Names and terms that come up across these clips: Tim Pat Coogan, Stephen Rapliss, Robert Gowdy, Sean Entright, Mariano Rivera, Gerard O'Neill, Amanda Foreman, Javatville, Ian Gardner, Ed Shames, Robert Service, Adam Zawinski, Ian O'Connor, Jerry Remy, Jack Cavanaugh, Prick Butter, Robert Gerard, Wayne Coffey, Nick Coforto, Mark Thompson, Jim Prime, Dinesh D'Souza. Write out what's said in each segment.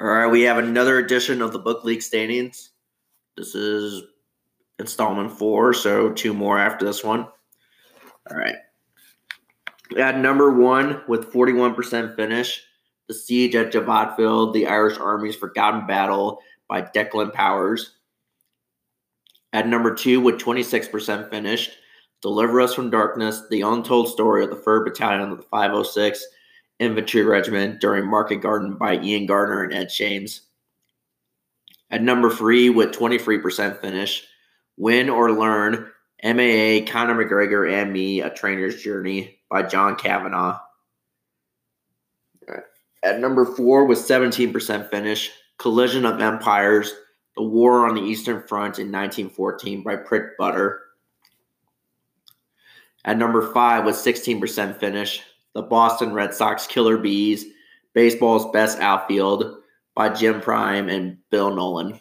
All right, we have another edition of the Book League Standings. This is installment 4, so 2 more after this one. All right. At number 1 with 41% finish, The Siege at Javatville, The Irish Army's Forgotten Battle by Declan Powers. At number 2 with 26% finished, Deliver Us from Darkness, The Untold Story of the 3rd Battalion of the 506th Infantry Regiment during Market Garden by Ian Gardner and Ed Shames. At number 3 with 23% finish, Win or Learn, MAA, Conor McGregor, and Me, A Trainer's Journey by John Kavanaugh. Right. At number 4 with 17% finish, Collision of Empires, The War on the Eastern Front in 1914 by Prick Butter. At number 5 with 16% finish, The Boston Red Sox Killer Bees, Baseball's Best Outfield by Jim Prime and Bill Nolan.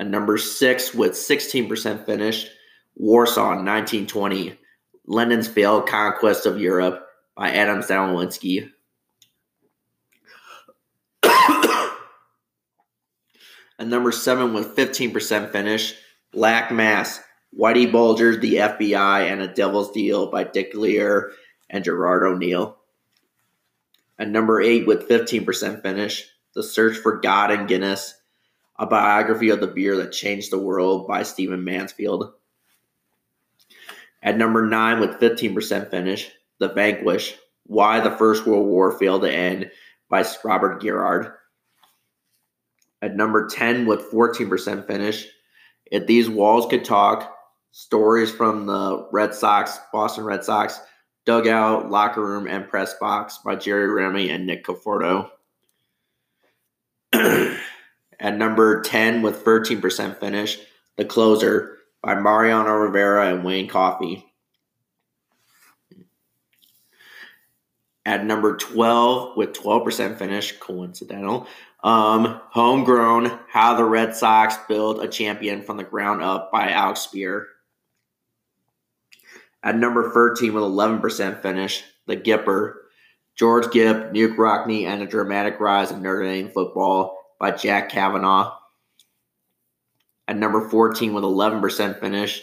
At number 6 with 16% finish, Warsaw 1920, Lenin's Failed Conquest of Europe by Adam Zawinski. At number 7 with 15% finish, Black Mass, Whitey Bulger's The FBI and A Devil's Deal by Dick Lear and Gerard O'Neill. At number 8 with 15% finish, The Search for God in Guinness, A Biography of the Beer That Changed the World by Steven Mansfield. At number 9 with 15% finish, The Vanquish, Why the First World War Failed to End by Robert Gerard. At number 10 with 14% finish, If These Walls Could Talk, Stories from the Boston Red Sox, Dugout, Locker Room, and Press Box by Jerry Remy and Nick Coforto. At number 10 with 13% finish, The Closer by Mariano Rivera and Wayne Coffey. At number 12 with 12% finish, coincidental, Homegrown, How the Red Sox Built a Champion from the Ground Up by Alex Spear. At number 13 with 11% finish, The Gipper, George Gipp, Nuke Rockne, and A Dramatic Rise in Notre Dame Football by Jack Cavanaugh. At number 14 with 11% finish,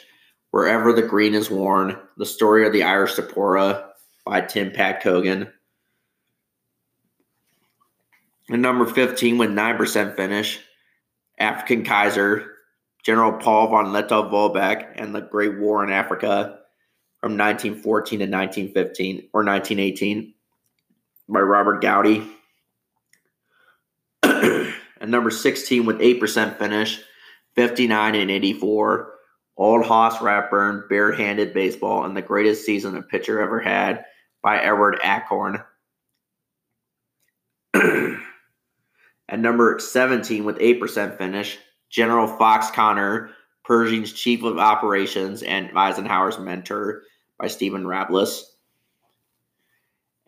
Wherever the Green is Worn, The Story of the Irish Sephora by Tim Pat Coogan. At number 15 with 9% finish, African Kaiser, General Paul von Lettow-Volbeck and the Great War in Africa from 1914 to 1915 or 1918 by Robert Gowdy. At number 16 with 8% finish, 59 and 84, Old Hoss Ratburn, Barehanded Baseball, and the Greatest Season a Pitcher Ever Had by Edward Achorn. At number 17 with 8% finish, General Fox Connor, Pershing's Chief of Operations and Eisenhower's Mentor by Stephen Rapliss.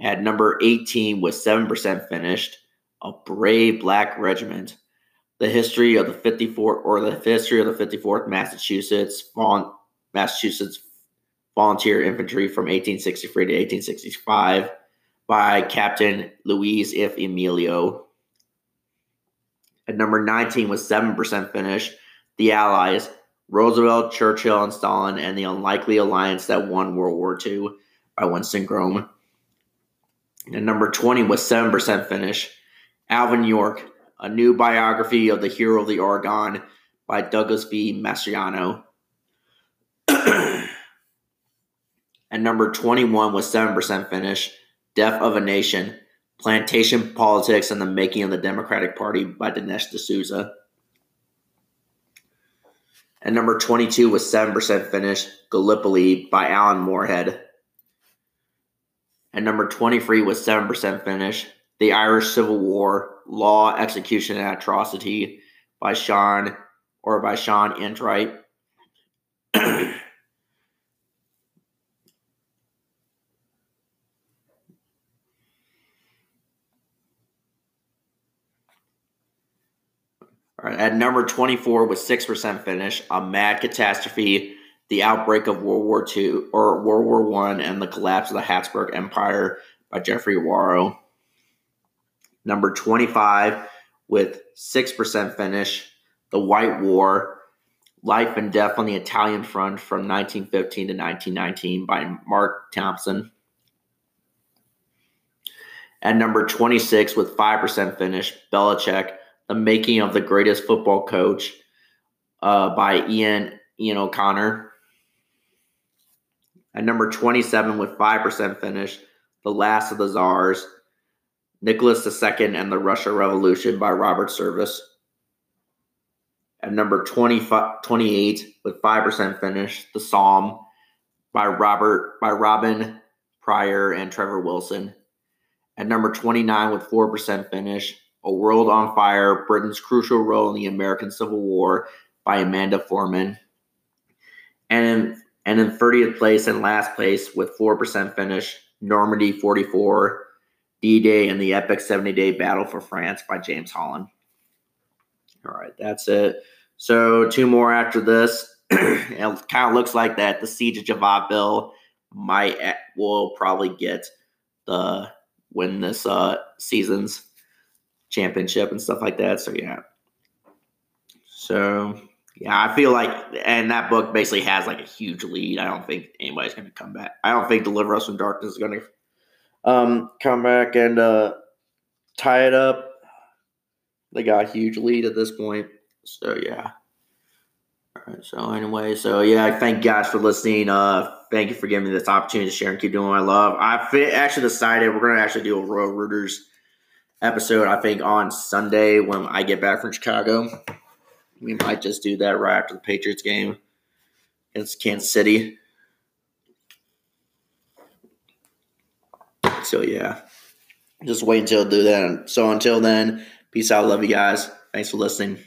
At number 18 with 7% finished, A Brave Black Regiment, The History of the 54th Massachusetts Volunteer Infantry from 1863 to 1865 by Captain Luis F. Emilio. At number 19 with 7% finish, The Allies, Roosevelt, Churchill, and Stalin, and the Unlikely Alliance That Won World War II by Winston Groom. At number 20 with 7% finish, Alvin York, A New Biography of the Hero of the Oregon by Douglas B. Mastriano. At number 21 with 7% finish, Death of a Nation, Plantation Politics and the Making of the Democratic Party by Dinesh D'Souza. At number 22 with 7% finish, Gallipoli by Alan Moorhead. At number 23 with 7% finish, The Irish Civil War, Law, Execution, and Atrocity by Sean Entright. All right, at number 24 with 6% finish, A Mad Catastrophe, The Outbreak of World War I and the Collapse of the Habsburg Empire by Jeffrey Warro. number 25 with 6% finish, The White War, Life and Death on the Italian Front from 1915 to 1919 by Mark Thompson. At number 26 with 5% finish, Belichick, The Making of the Greatest Football Coach by Ian O'Connor. At number 27 with 5% finish, The Last of the Tsars, Nicholas II and the Russia Revolution by Robert Service. At number 28 with 5% finish, The Psalm by Robin Prior and Trevor Wilson. At number 29 with 4% finish, A World on Fire, Britain's Crucial Role in the American Civil War by Amanda Foreman. And in 30th place and last place with 4% finish, Normandy 44, D-Day and the Epic 70-Day Battle for France by James Holland. All right, that's it. So two more after this. It kind of looks like that the Siege of Javatville will probably get the win this season's championship and stuff like that. So, yeah, I feel like – and that book basically has like a huge lead. I don't think anybody's going to come back. I don't think Deliver Us from Darkness is going to come back and tie it up. They got a huge lead at this point. So, yeah. All right. So, anyway. So, yeah, thank you guys for listening. Thank you for giving me this opportunity to share and keep doing what I love. I actually decided we're going to actually do a Royal Rooters episode, I think, on Sunday when I get back from Chicago. We might just do that right after the Patriots game against Kansas City. So, yeah. Just wait until I do that. So, until then, peace out. Love you guys. Thanks for listening.